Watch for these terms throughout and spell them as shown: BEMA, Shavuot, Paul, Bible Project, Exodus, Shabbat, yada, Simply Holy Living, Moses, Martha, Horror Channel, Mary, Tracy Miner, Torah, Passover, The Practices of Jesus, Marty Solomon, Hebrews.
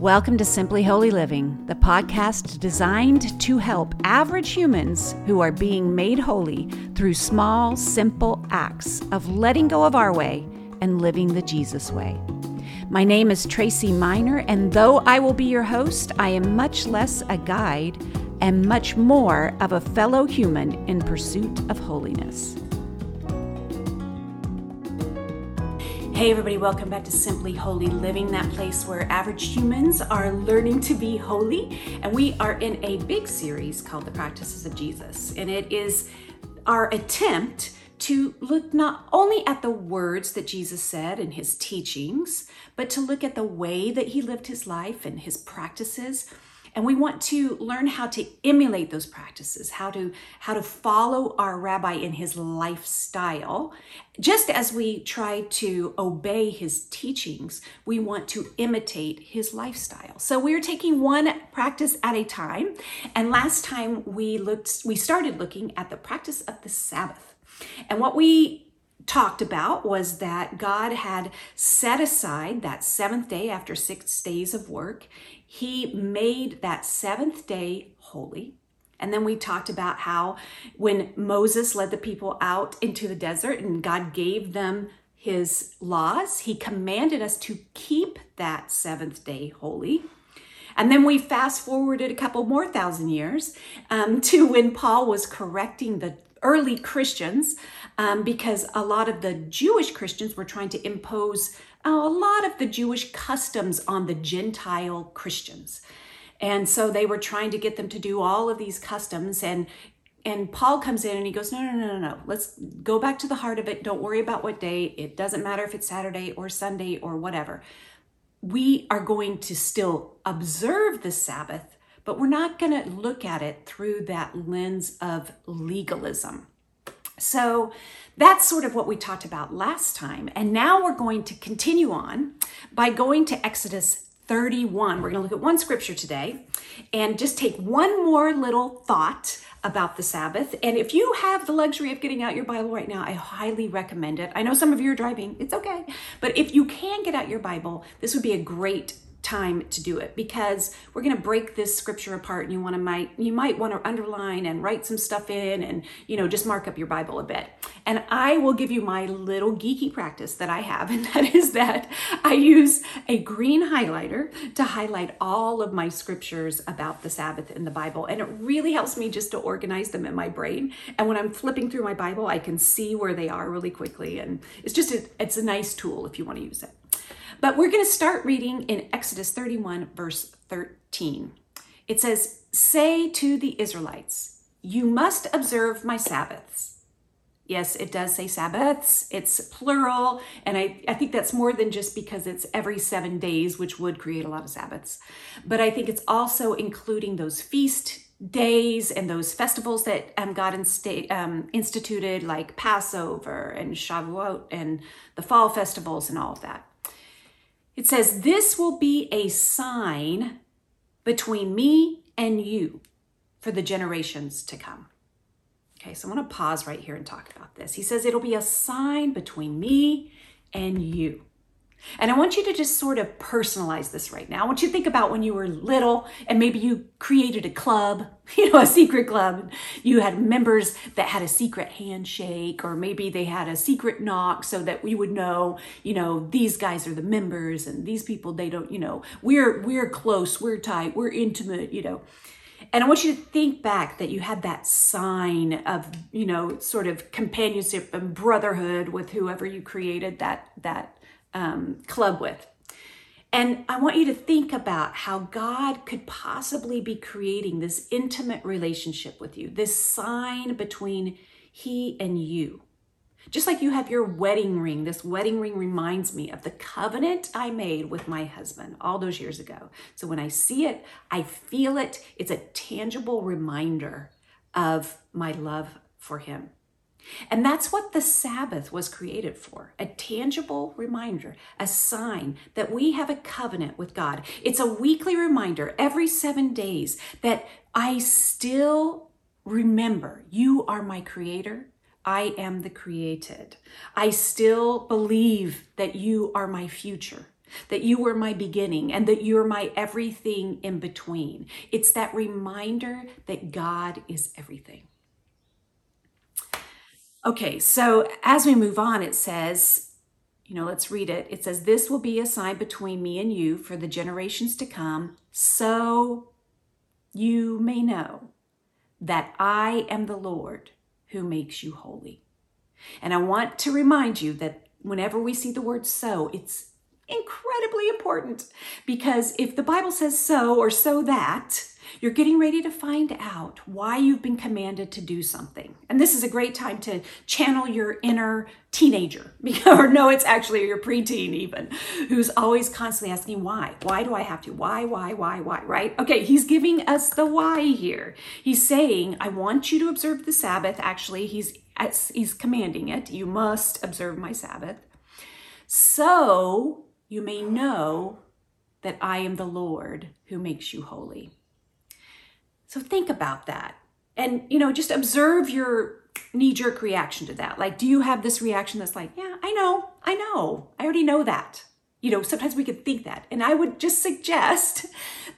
Welcome to Simply Holy Living, the podcast designed to help average humans who are being made holy through small, simple acts of letting go of our way and living the Jesus way. My name is Tracy Miner, and though I will be your host, I am much less a guide and much more of a fellow human in pursuit of holiness. Hey everybody, welcome back to Simply Holy Living, that place where average humans are learning to be holy. And we are in a big series called The Practices of Jesus. And it is our attempt to look not only at the words that Jesus said and his teachings, but to look at the way that he lived his life and his practices. And we want to learn how to emulate those practices, how to follow our rabbi in his lifestyle. Just as we try to obey his teachings, we want to imitate his lifestyle. So we're taking one practice at a time. And last time we started looking at the practice of the Sabbath. And what we talked about was that God had set aside that seventh day after 6 days of work. He made that seventh day holy. And then we talked about how when Moses led the people out into the desert and God gave them his laws, he commanded us to keep that seventh day holy. And then we fast forwarded a couple more thousand years to when Paul was correcting the early Christians, because a lot of the Jewish Christians were trying to impose a lot of the Jewish customs on the Gentile Christians. And so they were trying to get them to do all of these customs. And Paul comes in and he goes, no. Let's go back to the heart of it. Don't worry about what day. It doesn't matter if it's Saturday or Sunday or whatever. We are going to still observe the Sabbath, but we're not going to look at it through that lens of legalism. So that's sort of what we talked about last time. And now we're going to continue on by going to Exodus 31. We're going to look at one scripture today and just take one more little thought about the Sabbath. And if you have the luxury of getting out your Bible right now, I highly recommend it. I know some of you are driving. It's okay. But if you can get out your Bible, this would be a great time to do it, because we're going to break this scripture apart, and you might want to underline and write some stuff in, and just mark up your Bible a bit. And I will give you my little geeky practice that I have, and that is that I use a green highlighter to highlight all of my scriptures about the Sabbath in the Bible, and it really helps me just to organize them in my brain. And when I'm flipping through my Bible, I can see where they are really quickly, and it's just it's a nice tool if you want to use it. But we're going to start reading in Exodus 31, verse 13. It says, "Say to the Israelites, you must observe my Sabbaths." Yes, it does say Sabbaths. It's plural. And I think that's more than just because it's every 7 days, which would create a lot of Sabbaths. But I think it's also including those feast days and those festivals that God instituted, like Passover and Shavuot and the fall festivals and all of that. It says, "This will be a sign between me and you for the generations to come." Okay, so I'm going to pause right here and talk about this. He says, it'll be a sign between me and you. And I want you to just sort of personalize this right now. I want you to think about when you were little, and maybe you created a club, a secret club. You had members that had a secret handshake, or maybe they had a secret knock so that we would know, these guys are the members, and these people, they don't, we're close, we're tight, we're intimate, And I want you to think back that you had that sign of, sort of companionship and brotherhood with whoever you created that club with. And I want you to think about how God could possibly be creating this intimate relationship with you, this sign between he and you. Just like you have your wedding ring. This wedding ring reminds me of the covenant I made with my husband all those years ago. So when I see it, I feel it. It's a tangible reminder of my love for him. And that's what the Sabbath was created for, a tangible reminder, a sign that we have a covenant with God. It's a weekly reminder every 7 days that I still remember you are my creator. I am the created. I still believe that you are my future. that you were my beginning and that you're my everything in between. It's that reminder that God is everything. Okay, so as we move on, it says, let's read it. It says, this will be a sign between me and you for the generations to come, so you may know that I am the Lord who makes you holy. And I want to remind you that whenever we see the word so, it's incredibly important, because if the Bible says so or so that, you're getting ready to find out why you've been commanded to do something. And this is a great time to channel your inner teenager, or no, it's actually your preteen even, who's always constantly asking why. Why do I have to? Why, right? Okay, he's giving us the why here. He's saying, I want you to observe the Sabbath. Actually, he's commanding it. You must observe my Sabbath. So you may know that I am the Lord who makes you holy. So think about that, and just observe your knee-jerk reaction to that. Like, do you have this reaction that's like, yeah, I know, I already know that. Sometimes we could think that, and I would just suggest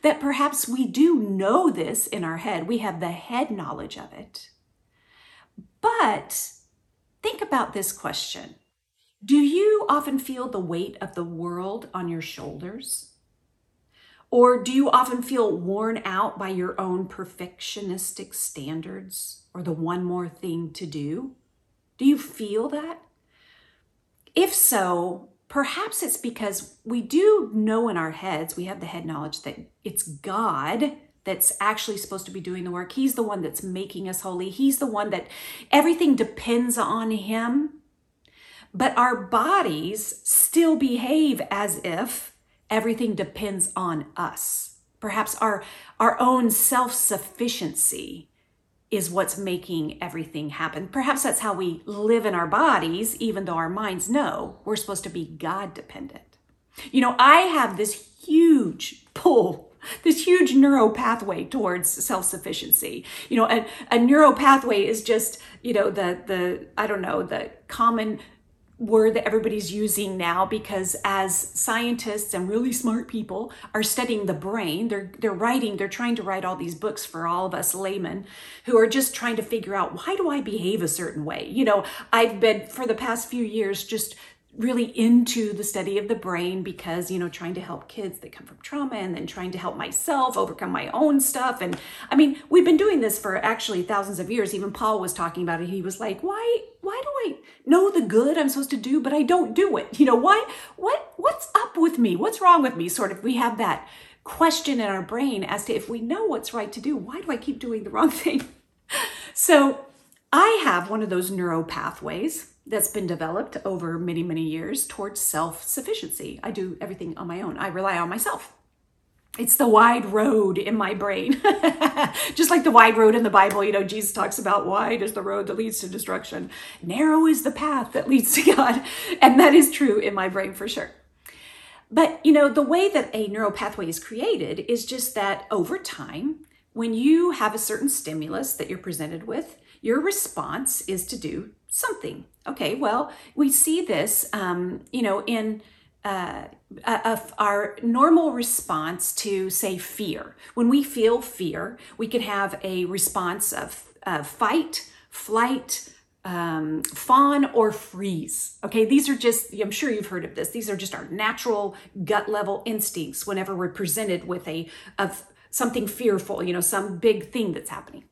that perhaps we do know this in our head. We have the head knowledge of it, but think about this question. Do you often feel the weight of the world on your shoulders? Or do you often feel worn out by your own perfectionistic standards or the one more thing to do? Do you feel that? If so, perhaps it's because we do know in our heads, we have the head knowledge that it's God that's actually supposed to be doing the work. He's the one that's making us holy. He's the one that everything depends on him. But our bodies still behave as if everything depends on us. Perhaps our own self-sufficiency is what's making everything happen. Perhaps that's how we live in our bodies, even though our minds know we're supposed to be God-dependent. I have this huge pull, this huge neural pathway towards self-sufficiency. A neural pathway is just, the common word that everybody's using now, because as scientists and really smart people are studying the brain, they're trying to write all these books for all of us laymen who are just trying to figure out, why do I behave a certain way? I've been for the past few years just really into the study of the brain, because trying to help kids that come from trauma, and then trying to help myself overcome my own stuff. And we've been doing this for actually thousands of years. Even Paul was talking about it. He was like, why do I know the good I'm supposed to do, but I don't do it? What's up with me? What's wrong with me? Sort of, we have that question in our brain as to, if we know what's right to do, why do I keep doing the wrong thing? So I have one of those neuro pathways that's been developed over many, many years towards self-sufficiency. I do everything on my own. I rely on myself. It's the wide road in my brain. Just like the wide road in the Bible, Jesus talks about, wide is the road that leads to destruction. Narrow is the path that leads to God. And that is true in my brain for sure. But, the way that a neural pathway is created is just that over time, when you have a certain stimulus that you're presented with, your response is to do something. Okay, well, we see this, in of our normal response to, say, fear. When we feel fear, we can have a response of fight, flight, fawn, or freeze. Okay, these are just, I'm sure you've heard of this, these are just our natural gut level instincts whenever we're presented with of something fearful, some big thing that's happening.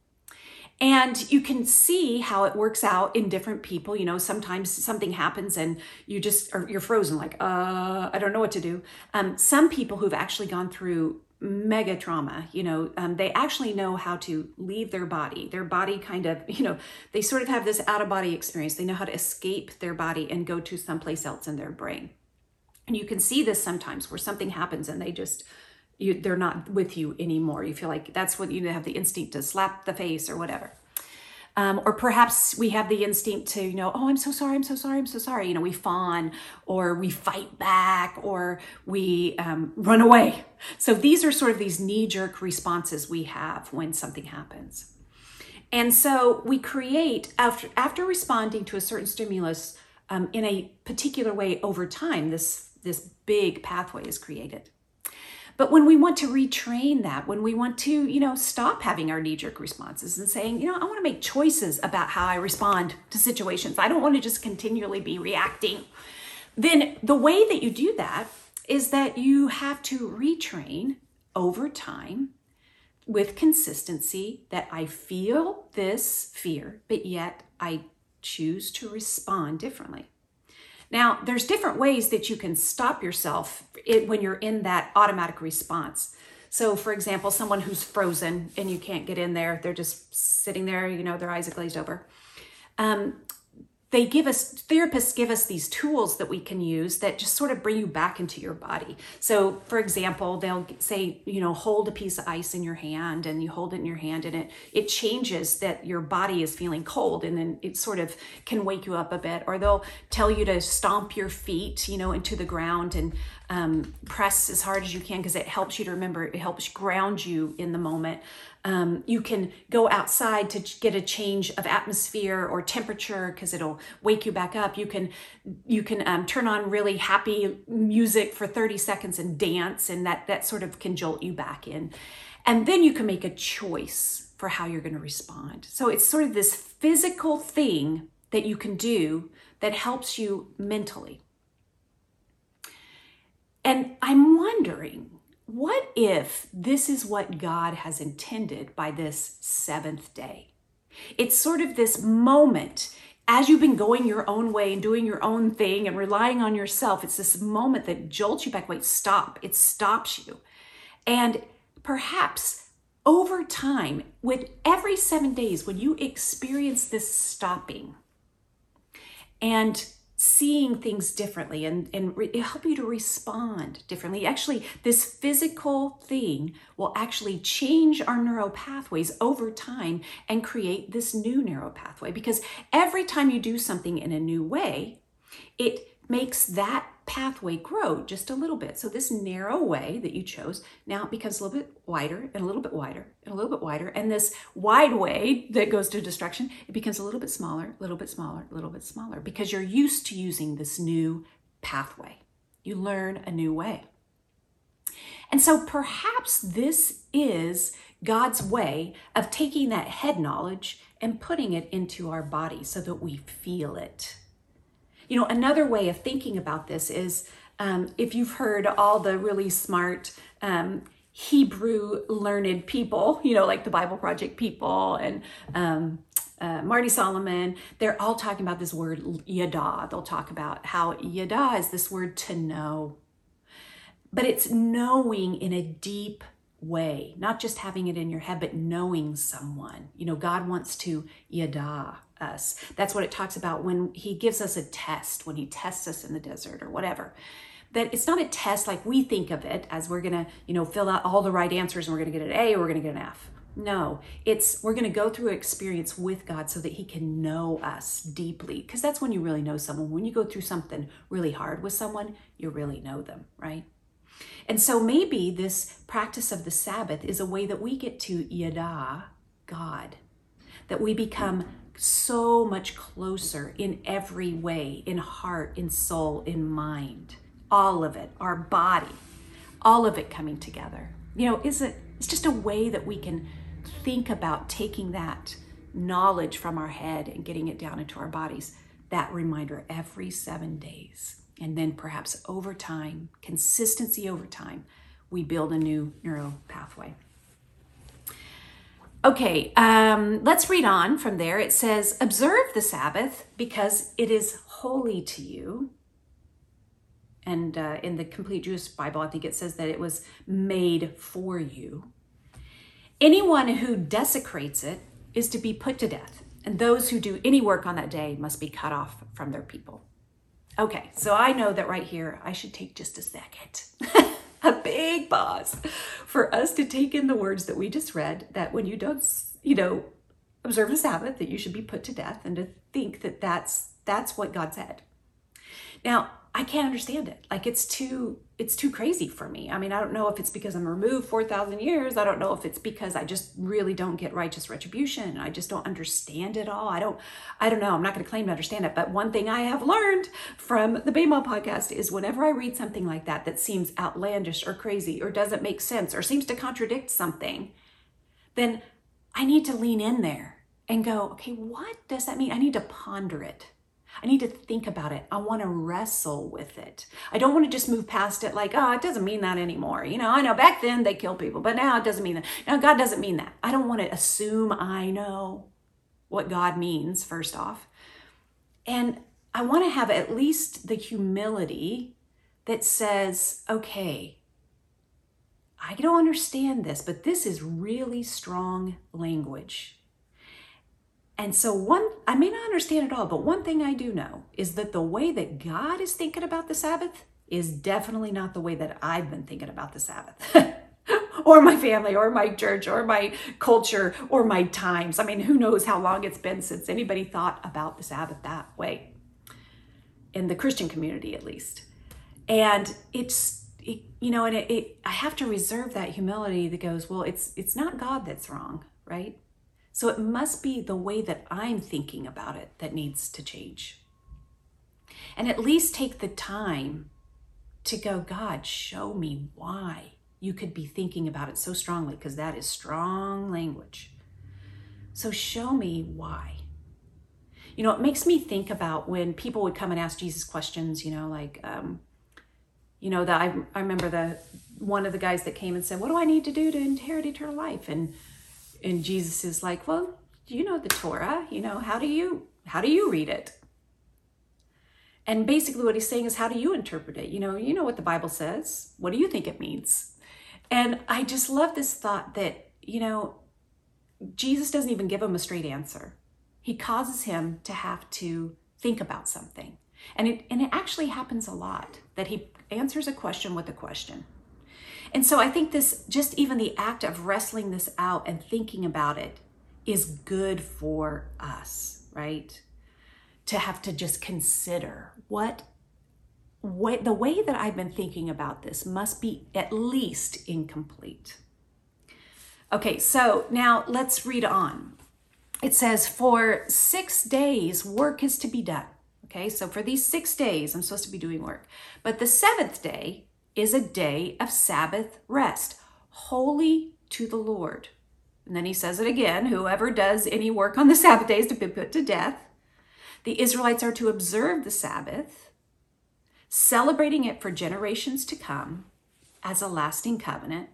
And you can see how it works out in different people. Sometimes something happens and you're frozen, like, I don't know what to do. Some people who've actually gone through mega trauma, they actually know how to leave their body. Their body kind of, they sort of have this out of body experience. They know how to escape their body and go to someplace else in their brain. And you can see this sometimes where something happens and they just, they're not with you anymore. You feel like that's what you have the instinct to slap the face or whatever. Or perhaps we have the instinct to, oh, I'm so sorry. We fawn, or we fight back, or we run away. So these are sort of these knee-jerk responses we have when something happens. And so we create, after responding to a certain stimulus in a particular way over time, this this big pathway is created. But when we want to retrain that, when we want to, stop having our knee-jerk responses and saying, I want to make choices about how I respond to situations. I don't want to just continually be reacting. Then the way that you do that is that you have to retrain over time with consistency that I feel this fear, but yet I choose to respond differently. Now, there's different ways that you can stop yourself when you're in that automatic response. So, for example, someone who's frozen and you can't get in there, they're just sitting there, their eyes are glazed over. Therapists give us these tools that we can use that just sort of bring you back into your body. So, for example, they'll say, hold a piece of ice in your hand, and you hold it in your hand, and it changes that your body is feeling cold, and then it sort of can wake you up a bit. Or they'll tell you to stomp your feet, into the ground and press as hard as you can, because it helps you to remember, it helps ground you in the moment. You can go outside to get a change of atmosphere or temperature because it'll wake you back up. You can turn on really happy music for 30 seconds and dance, and that sort of can jolt you back in. And then you can make a choice for how you're going to respond. So it's sort of this physical thing that you can do that helps you mentally. And I'm wondering, what if this is what God has intended by this seventh day? It's sort of this moment, as you've been going your own way and doing your own thing and relying on yourself, it's this moment that jolts you back. Wait, stop. It stops you. And perhaps over time, with every 7 days, when you experience this stopping and seeing things differently and help you to respond differently. Actually, this physical thing will actually change our neural pathways over time and create this new neural pathway, because every time you do something in a new way, it makes that pathway grow just a little bit. So this narrow way that you chose now becomes a little bit wider and a little bit wider and a little bit wider. And this wide way that goes to destruction, it becomes a little bit smaller, a little bit smaller, a little bit smaller, because you're used to using this new pathway. You learn a new way. And so perhaps this is God's way of taking that head knowledge and putting it into our body so that we feel it. Another way of thinking about this is if you've heard all the really smart Hebrew learned people, like the Bible Project people and Marty Solomon, they're all talking about this word yada. They'll talk about how yada is this word to know, but it's knowing in a deep way, not just having it in your head, but knowing someone. God wants to yada us. That's what it talks about when he gives us a test, when he tests us in the desert or whatever. That it's not a test like we think of it as we're going to, fill out all the right answers and we're going to get an A or we're going to get an F. No, it's we're going to go through an experience with God so that he can know us deeply, because that's when you really know someone. When you go through something really hard with someone, you really know them, right? And so maybe this practice of the Sabbath is a way that we get to yada God, that we become so much closer in every way, in heart, in soul, in mind, all of it, our body, all of it coming together. It's just a way that we can think about taking that knowledge from our head and getting it down into our bodies, that reminder every 7 days. And then perhaps over time, consistency over time, we build a new neural pathway. Okay, let's read on from there. It says, observe the Sabbath because it is holy to you. And in the Complete Jewish Bible, I think it says that it was made for you. Anyone who desecrates it is to be put to death, and those who do any work on that day must be cut off from their people. Okay, so I know that right here, I should take just a second, a big pause, for us to take in the words that we just read, that when you don't, observe the Sabbath, that you should be put to death, and to think that that's what God said. Now, I can't understand it. Like it's too crazy for me. I mean, I don't know if it's because I'm removed 4,000 years. I don't know if it's because I just really don't get righteous retribution. I just don't understand it all. I don't know. I'm not going to claim to understand it. But one thing I have learned from the BEMA podcast is whenever I read something like that seems outlandish or crazy or doesn't make sense or seems to contradict something, then I need to lean in there and go, okay, what does that mean? I need to ponder it. I need to think about it. I want to wrestle with it. I don't want to just move past it like, oh, it doesn't mean that anymore. You know, I know back then they killed people, but now it doesn't mean that. Now God doesn't mean that. I don't want to assume I know what God means, first off. And I want to have at least the humility that says, okay, I don't understand this, but this is really strong language. And so I may not understand it all, but one thing I do know is that the way that God is thinking about the Sabbath is definitely not the way that I've been thinking about the Sabbath or my family or my church or my culture or my times. I mean, who knows how long it's been since anybody thought about the Sabbath that way in the Christian community, at least. And I have to reserve that humility that goes, well, it's not God that's wrong, right? So it must be the way that I'm thinking about it that needs to change. And at least take the time to go, God, show me why you could be thinking about it so strongly, because that is strong language. So show me why. You know, it makes me think about when people would come and ask Jesus questions, you know, like, I remember one of the guys that came and said, what do I need to do to inherit eternal life? And Jesus is like, well, you know the Torah, you know, how do you read it? And basically what he's saying is, how do you interpret it? You know what the Bible says. What do you think it means? And I just love this thought that, you know, Jesus doesn't even give him a straight answer. He causes him to have to think about something. And it actually happens a lot that he answers a question with a question. And so I think this, just even the act of wrestling this out and thinking about it, is good for us, right? To have to just consider what the way that I've been thinking about this must be at least incomplete. Okay, so now let's read on. It says, for 6 days, work is to be done. Okay, so for these 6 days, I'm supposed to be doing work. But the seventh day is a day of Sabbath rest, holy to the Lord. And then he says it again, whoever does any work on the Sabbath day is to be put to death. The Israelites are to observe the Sabbath, celebrating it for generations to come as a lasting covenant.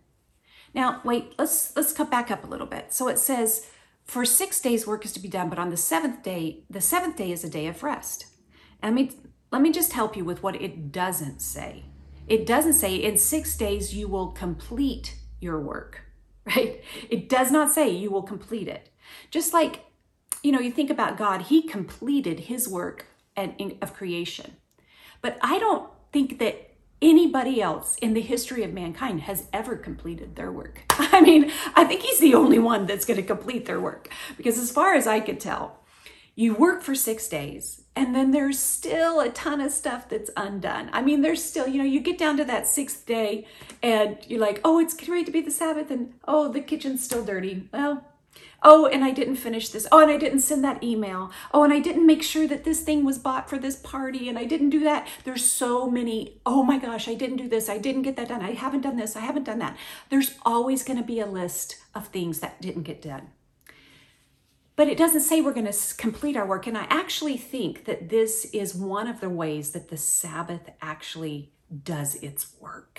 Now, wait, let's cut back up a little bit. So it says, for 6 days work is to be done, but on the seventh day is a day of rest. And let me just help you with what it doesn't say. It doesn't say in 6 days you will complete your work, right? It does not say you will complete it. Just like, you know, you think about God, he completed his work of creation. But I don't think that anybody else in the history of mankind has ever completed their work. I mean, I think he's the only one that's going to complete their work, because as far as I could tell, you work for 6 days, and then there's still a ton of stuff that's undone. I mean, there's still, you know, you get down to that sixth day and you're like, oh, it's great to be the Sabbath, and oh, the kitchen's still dirty. Well, oh, and I didn't finish this. Oh, and I didn't send that email. Oh, and I didn't make sure that this thing was bought for this party, and I didn't do that. There's so many, oh my gosh, I didn't do this. I didn't get that done. I haven't done this. I haven't done that. There's always going to be a list of things that didn't get done. But it doesn't say we're going to complete our work. And I actually think that this is one of the ways that the Sabbath actually does its work,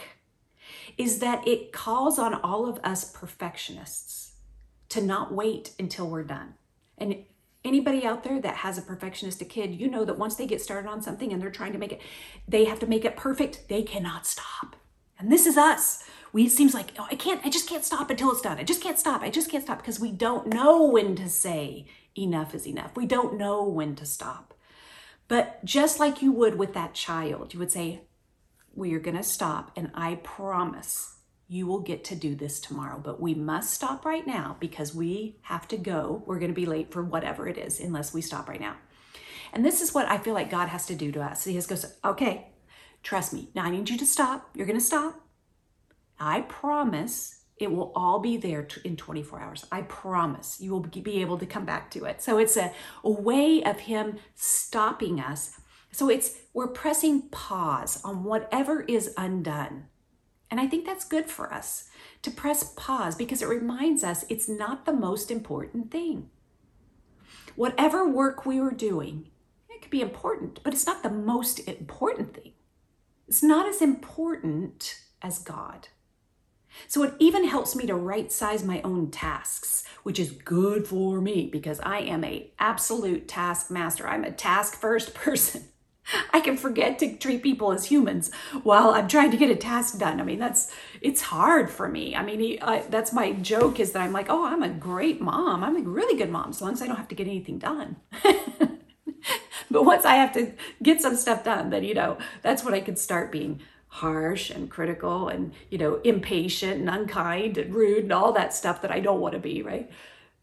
is that it calls on all of us perfectionists to not wait until we're done. And anybody out there that has a perfectionistic kid, you know that once they get started on something and they're trying to make it, they have to make it perfect. They cannot stop. And this is us. It seems like, oh, I just can't stop until it's done. I just can't stop because we don't know when to say enough is enough. We don't know when to stop. But just like you would with that child, you would say, we are going to stop, and I promise you will get to do this tomorrow. But we must stop right now because we have to go. We're going to be late for whatever it is unless we stop right now. And this is what I feel like God has to do to us. He has to go, okay, Trust me. Now I need you to stop. You're going to stop. I promise it will all be there in 24 hours. I promise you will be able to come back to it. So it's a way of him stopping us. So we're pressing pause on whatever is undone. And I think that's good for us to press pause because it reminds us it's not the most important thing. Whatever work we were doing, it could be important, but it's not the most important thing. It's not as important as God. So it even helps me to right-size my own tasks, which is good for me because I am an absolute taskmaster. I'm a task-first person. I can forget to treat people as humans while I'm trying to get a task done. I mean, it's hard for me. I mean, that's my joke is that I'm like, oh, I'm a great mom. I'm a really good mom as long as I don't have to get anything done. But once I have to get some stuff done, then, that's when I can start being harsh and critical and, impatient and unkind and rude and all that stuff that I don't want to be, right?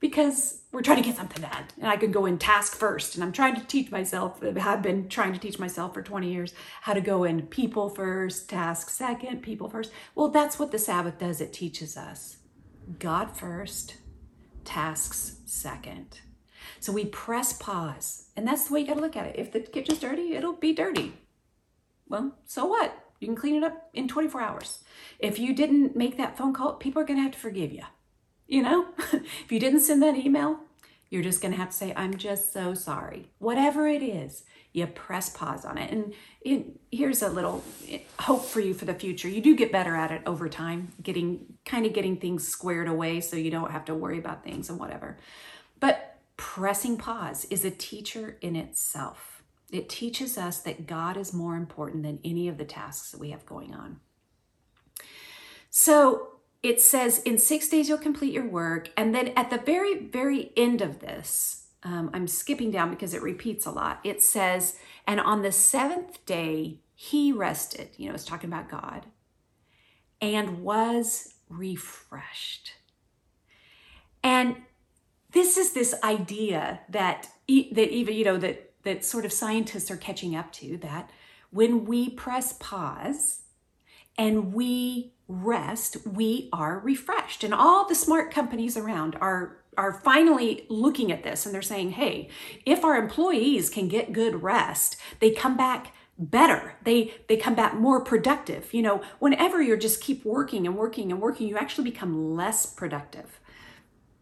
Because we're trying to get something done and I could go in task first. And I'm trying to teach myself, I've been trying to teach myself for 20 years how to go in people first, task second, people first. Well, that's what the Sabbath does. It teaches us God first, tasks second. So we press pause, and that's the way you got to look at it. If the kitchen's dirty, it'll be dirty. Well, so what? You can clean it up in 24 hours. If you didn't make that phone call, people are going to have to forgive you. If you didn't send that email, you're just going to have to say, I'm just so sorry. Whatever it is, you press pause on it. And here's a little hope for you for the future. You do get better at it over time, getting things squared away so you don't have to worry about things and whatever. But pressing pause is a teacher in itself. It teaches us that God is more important than any of the tasks that we have going on. So it says, in 6 days you'll complete your work. And then at the very, very end of this, I'm skipping down because it repeats a lot. It says, and on the seventh day, he rested. It's talking about God. And was refreshed. And this is this idea that even, that sort of scientists are catching up to, that when we press pause and we rest, we are refreshed. And all the smart companies around are finally looking at this and they're saying, hey, if our employees can get good rest, they come back better. They come back more productive. Whenever you just keep working and working and working, you actually become less productive.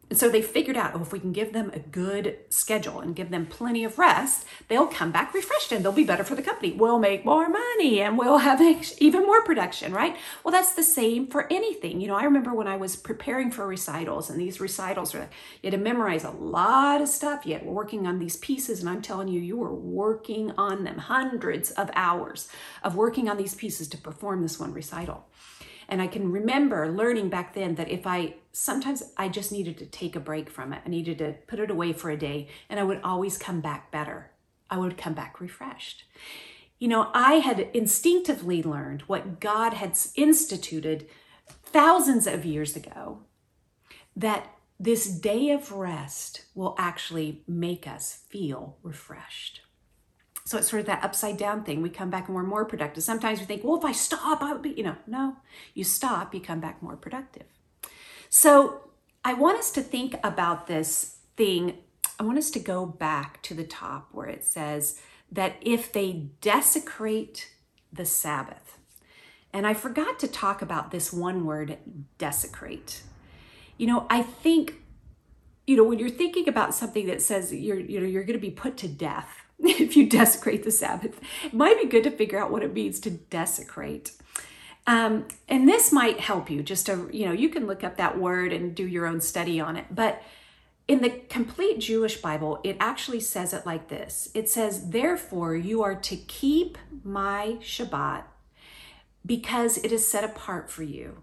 And so they figured out, if we can give them a good schedule and give them plenty of rest, they'll come back refreshed and they'll be better for the company. We'll make more money and we'll have even more production, right? Well, that's the same for anything. I remember when I was preparing for recitals, and these recitals were, you had to memorize a lot of stuff. You had working on these pieces, and I'm telling you, you were working on them, hundreds of hours of working on these pieces to perform this one recital. And I can remember learning back then that sometimes I just needed to take a break from it. I needed to put it away for a day, and I would always come back better. I would come back refreshed. I had instinctively learned what God had instituted thousands of years ago, that this day of rest will actually make us feel refreshed. So it's sort of that upside down thing. We come back and we're more productive. Sometimes we think, well, if I stop, I would be, no, you stop, you come back more productive. So I want us to think about this thing. I want us to go back to the top where it says that if they desecrate the Sabbath, and I forgot to talk about this one word, desecrate. I think, when you're thinking about something that says you're going to be put to death if you desecrate the Sabbath, it might be good to figure out what it means to desecrate. And this might help you just to, you can look up that word and do your own study on it. But in the complete Jewish Bible, it actually says it like this. It says, therefore, you are to keep my Shabbat because it is set apart for you.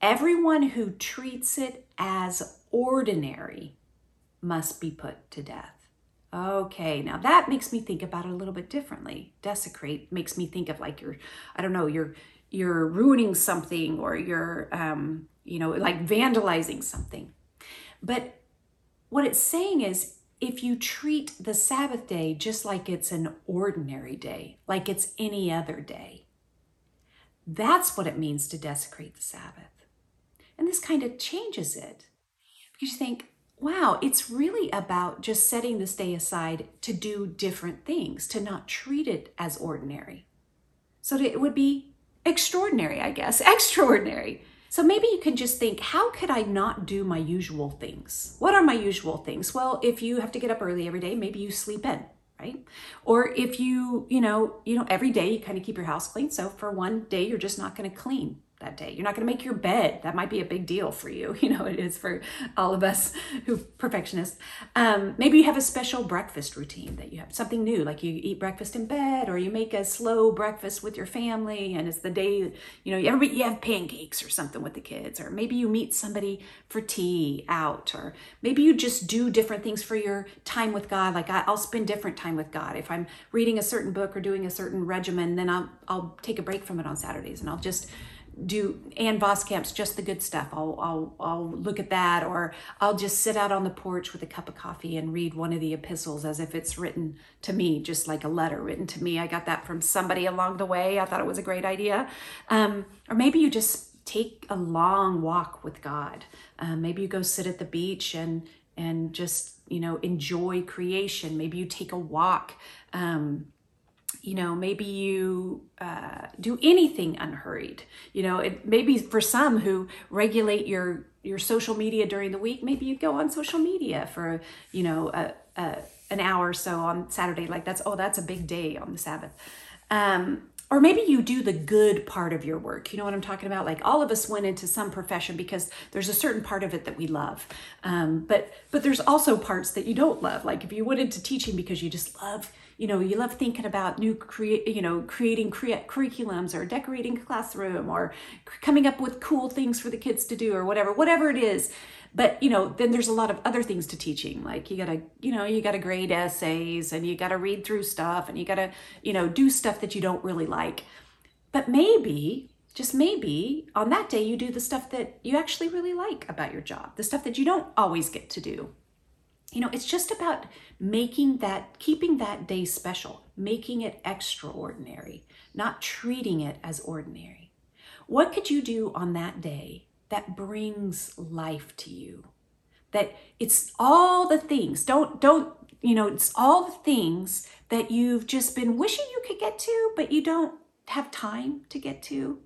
Everyone who treats it as ordinary must be put to death. Okay, now that makes me think about it a little bit differently. Desecrate makes me think of like you're ruining something, or you're, like vandalizing something. But what it's saying is, if you treat the Sabbath day just like it's an ordinary day, like it's any other day, That's what it means to desecrate the Sabbath. And this kind of changes it, because you think, wow, it's really about just setting this day aside to do different things, to not treat it as ordinary. So it would be extraordinary, I guess, extraordinary. So maybe you can just think, how could I not do my usual things? What are my usual things? Well, if you have to get up early every day, maybe you sleep in, right? Or if you every day you kind of keep your house clean. So for one day, you're just not going to clean that day. You're not going to make your bed. That might be a big deal for you. You know, it is for all of us who are perfectionists. Maybe you have a special breakfast routine, that you have something new, like you eat breakfast in bed, or you make a slow breakfast with your family. And it's the day, you have pancakes or something with the kids, or maybe you meet somebody for tea out, or maybe you just do different things for your time with God. Like I'll spend different time with God. If I'm reading a certain book or doing a certain regimen, then I'll take a break from it on Saturdays, and I'll just do Ann Voskamp's Just the Good Stuff. I'll look at that, or I'll just sit out on the porch with a cup of coffee and read one of the epistles as if it's written to me, just like a letter written to me. I got that from somebody along the way. I thought it was a great idea. Or maybe you just take a long walk with God. Maybe you go sit at the beach and just, enjoy creation. Maybe you take a walk. Maybe you do anything unhurried. Maybe for some who regulate your social media during the week, maybe you go on social media for, an hour or so on Saturday. Like that's a big day on the Sabbath. Or maybe you do the good part of your work. You know what I'm talking about? Like all of us went into some profession because there's a certain part of it that we love. But there's also parts that you don't love. Like if you went into teaching because you just love, you love thinking about creating curriculums, or decorating a classroom, or coming up with cool things for the kids to do, or whatever it is. But, then there's a lot of other things to teaching. Like you gotta grade essays, and you gotta read through stuff, and you gotta, do stuff that you don't really like. But maybe, just maybe, on that day, you do the stuff that you actually really like about your job, the stuff that you don't always get to do. It's just about keeping that day special, making it extraordinary, not treating it as ordinary. What could you do on that day that brings life to you? That it's all the things, it's all the things that you've just been wishing you could get to, but you don't have time to get to.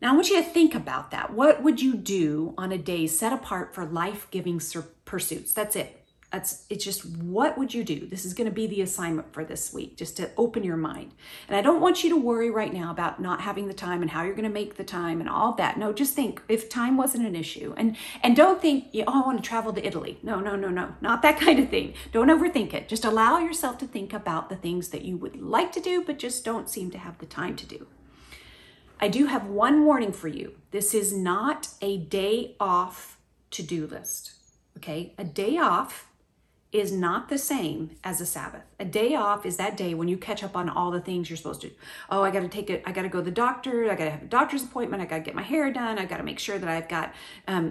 Now I want you to think about that. What would you do on a day set apart for life-giving pursuits? That's it. It's just, what would you do? This is going to be the assignment for this week, just to open your mind. And I don't want you to worry right now about not having the time and how you're going to make the time and all that. No, just think, if time wasn't an issue, and don't think, I want to travel to Italy. No, not that kind of thing. Don't overthink it. Just allow yourself to think about the things that you would like to do, but just don't seem to have the time to do. I do have one warning for you. This is not a day off to-do list, okay? A day off is not the same as a Sabbath. A day off is that day when you catch up on all the things you're supposed to do. Oh, I gotta go to the doctor, I gotta have a doctor's appointment, I gotta get my hair done, I gotta make sure that I've got, I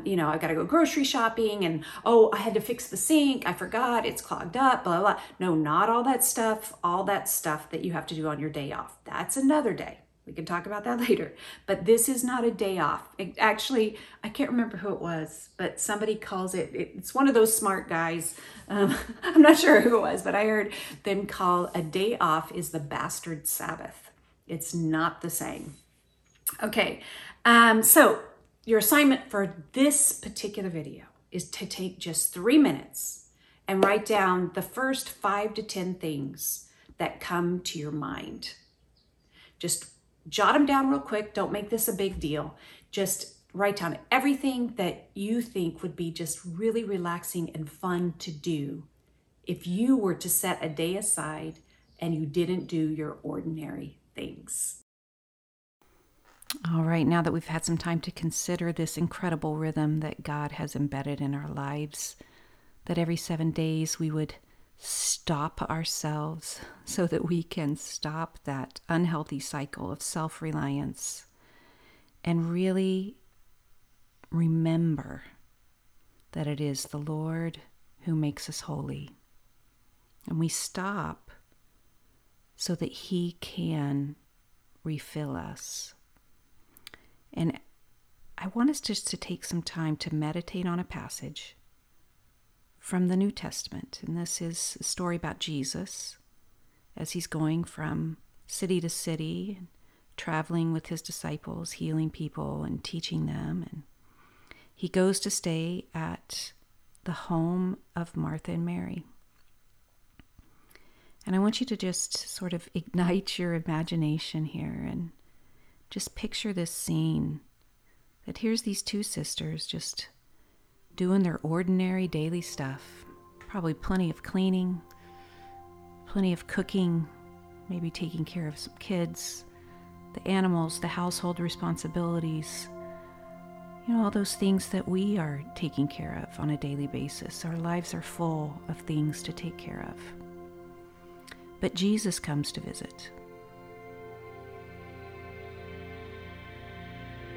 gotta go grocery shopping, and I had to fix the sink, I forgot, it's clogged up, blah, blah, blah. No, not all that stuff, that you have to do on your day off. That's another day. We can talk about that later, but this is not a day off. Actually, I can't remember who it was, but somebody calls it's one of those smart guys. I'm not sure who it was, but I heard them call a day off is the bastard Sabbath. It's not the same. Okay, so your assignment for this particular video is to take just 3 minutes and write down the first 5 to 10 things that come to your mind. Just jot them down real quick. Don't make this a big deal. Just write down everything that you think would be just really relaxing and fun to do if you were to set a day aside and you didn't do your ordinary things. All right, now that we've had some time to consider this incredible rhythm that God has embedded in our lives, that every 7 days we would stop ourselves so that we can stop that unhealthy cycle of self-reliance and really remember that it is the Lord who makes us holy. And we stop so that He can refill us And I want us just to take some time to meditate on a passage from the New Testament. And this is a story about Jesus as he's going from city to city, traveling with his disciples, healing people and teaching them. And he goes to stay at the home of Martha and Mary. And I want you to just sort of ignite your imagination here and just picture this scene, that here's these two sisters just doing their ordinary daily stuff, probably plenty of cleaning, plenty of cooking, maybe taking care of some kids, the animals, the household responsibilities, you know, all those things that we are taking care of on a daily basis. Our lives are full of things to take care of. But Jesus comes to visit.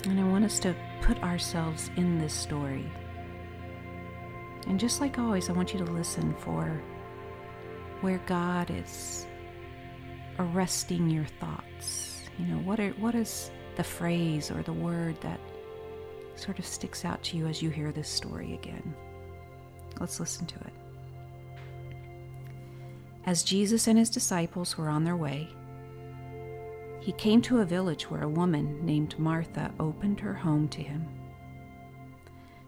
And I want us to put ourselves in this story. And just like always, I want you to listen for where God is arresting your thoughts. You know, what is the phrase or the word that sort of sticks out to you as you hear this story again? Let's listen to it. As Jesus and his disciples were on their way, he came to a village where a woman named Martha opened her home to him.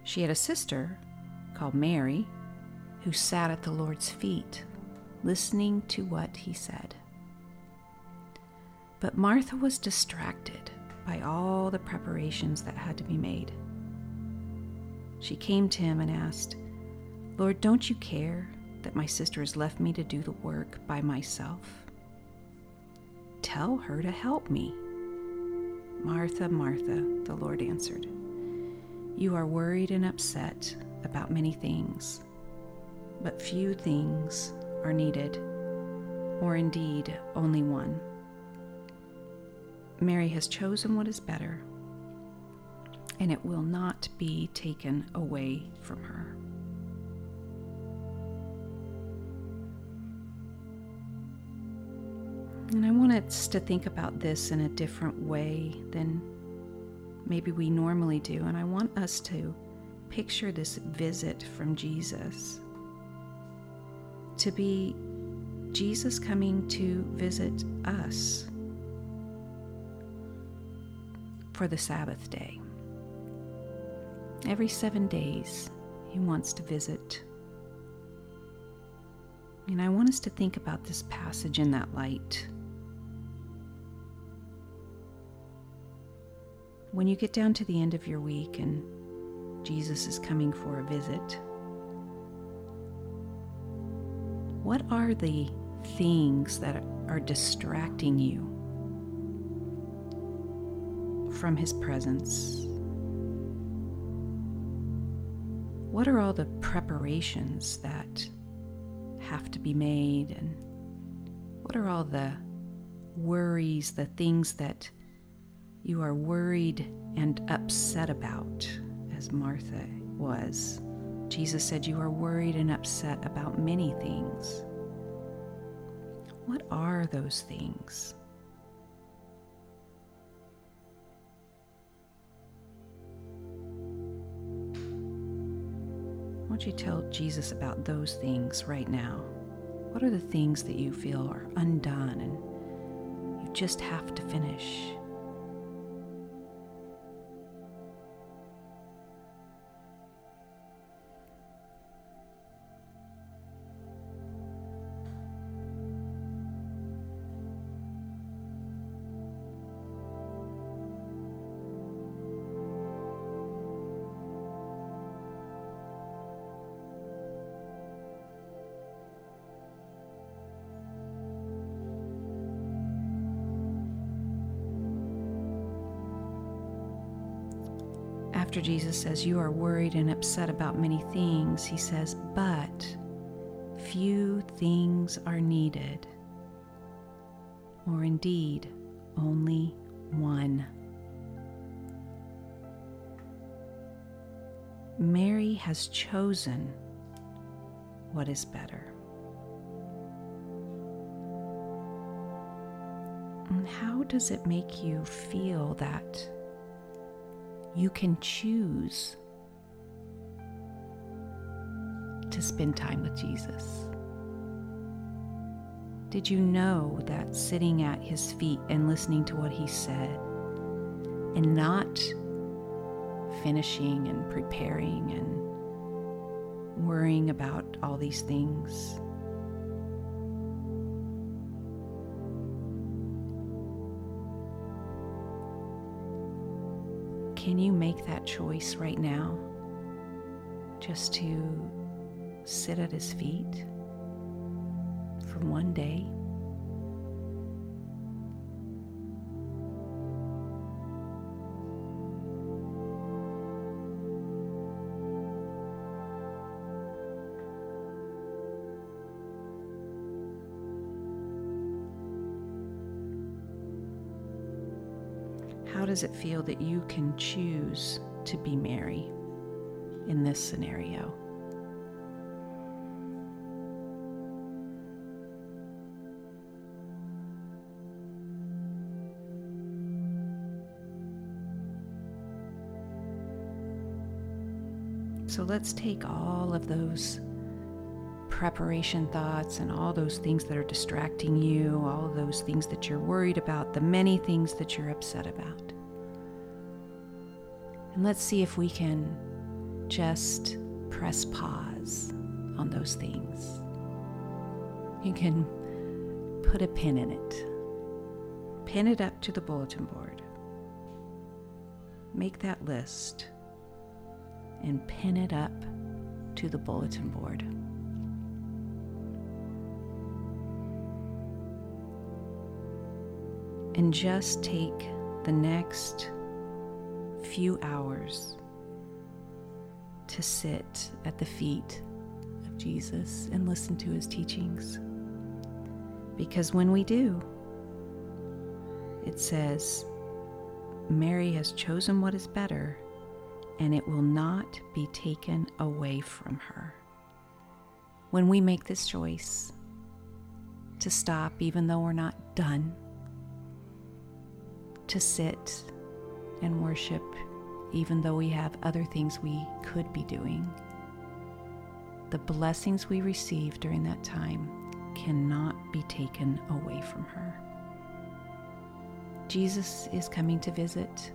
She had a sister called Mary who sat at the Lord's feet, listening to what he said. But Martha was distracted by all the preparations that had to be made. She came to him and asked, "Lord, don't you care that my sister has left me to do the work by myself? Tell her to help me." "Martha, Martha," the Lord answered, "you are worried and upset about many things, but few things are needed, or indeed only one. Mary has chosen what is better, and it will not be taken away from her." And I want us to think about this in a different way than maybe we normally do. And I want us to picture this visit from Jesus to be Jesus coming to visit us for the Sabbath day. Every 7 days, he wants to visit. And I want us to think about this passage in that light. When you get down to the end of your week and Jesus is coming for a visit, what are the things that are distracting you from his presence? What are all the preparations that have to be made? And what are all the worries, the things that you are worried and upset about, as Martha was? Jesus said, "You are worried and upset about many things." What are those things? Why don't you tell Jesus about those things right now? What are the things that you feel are undone and you just have to finish? After Jesus says, "You are worried and upset about many things," he says, "But few things are needed, or indeed only one. Mary has chosen what is better." And how does it make you feel, that you can choose to spend time with Jesus. Did you know that sitting at his feet and listening to what he said and not finishing and preparing and worrying about all these things . Can you make that choice right now, just to sit at his feet for one day? How does it feel that you can choose to be Mary in this scenario? So let's take all of those preparation thoughts and all those things that are distracting you, all of those things that you're worried about, the many things that you're upset about. And let's see if we can just press pause on those things. You can put a pin in it. Pin it up to the bulletin board. Make that list and pin it up to the bulletin board. And just take the next few hours to sit at the feet of Jesus and listen to his teachings. Because when we do, it says, Mary has chosen what is better, and it will not be taken away from her. When we make this choice to stop, even though we're not done, to sit and worship, even though we have other things we could be doing. The blessings we receive during that time cannot be taken away from her. Jesus is coming to visit.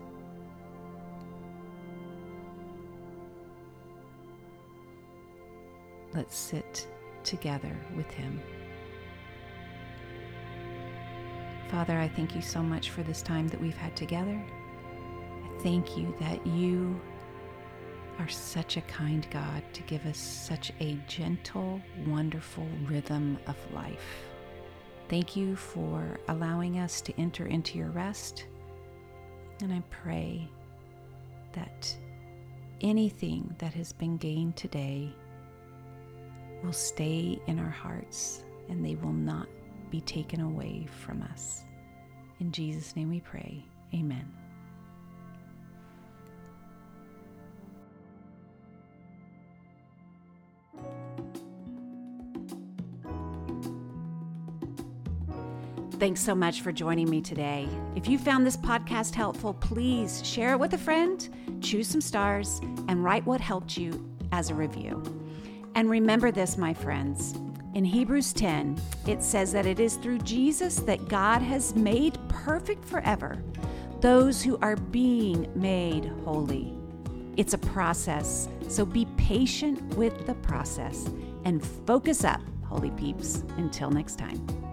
Let's sit together with him. Father, I thank you so much for this time that we've had together. I thank you that you are such a kind God to give us such a gentle, wonderful rhythm of life. Thank you for allowing us to enter into your rest. And I pray that anything that has been gained today will stay in our hearts, and they will not be taken away from us. In Jesus' name we pray. Amen. Thanks so much for joining me today. If you found this podcast helpful, please share it with a friend, choose some stars, and write what helped you as a review. And remember this, my friends. In Hebrews 10, it says that it is through Jesus that God has made perfect forever those who are being made holy. It's a process, so be patient with the process and focus up, holy peeps. Until next time.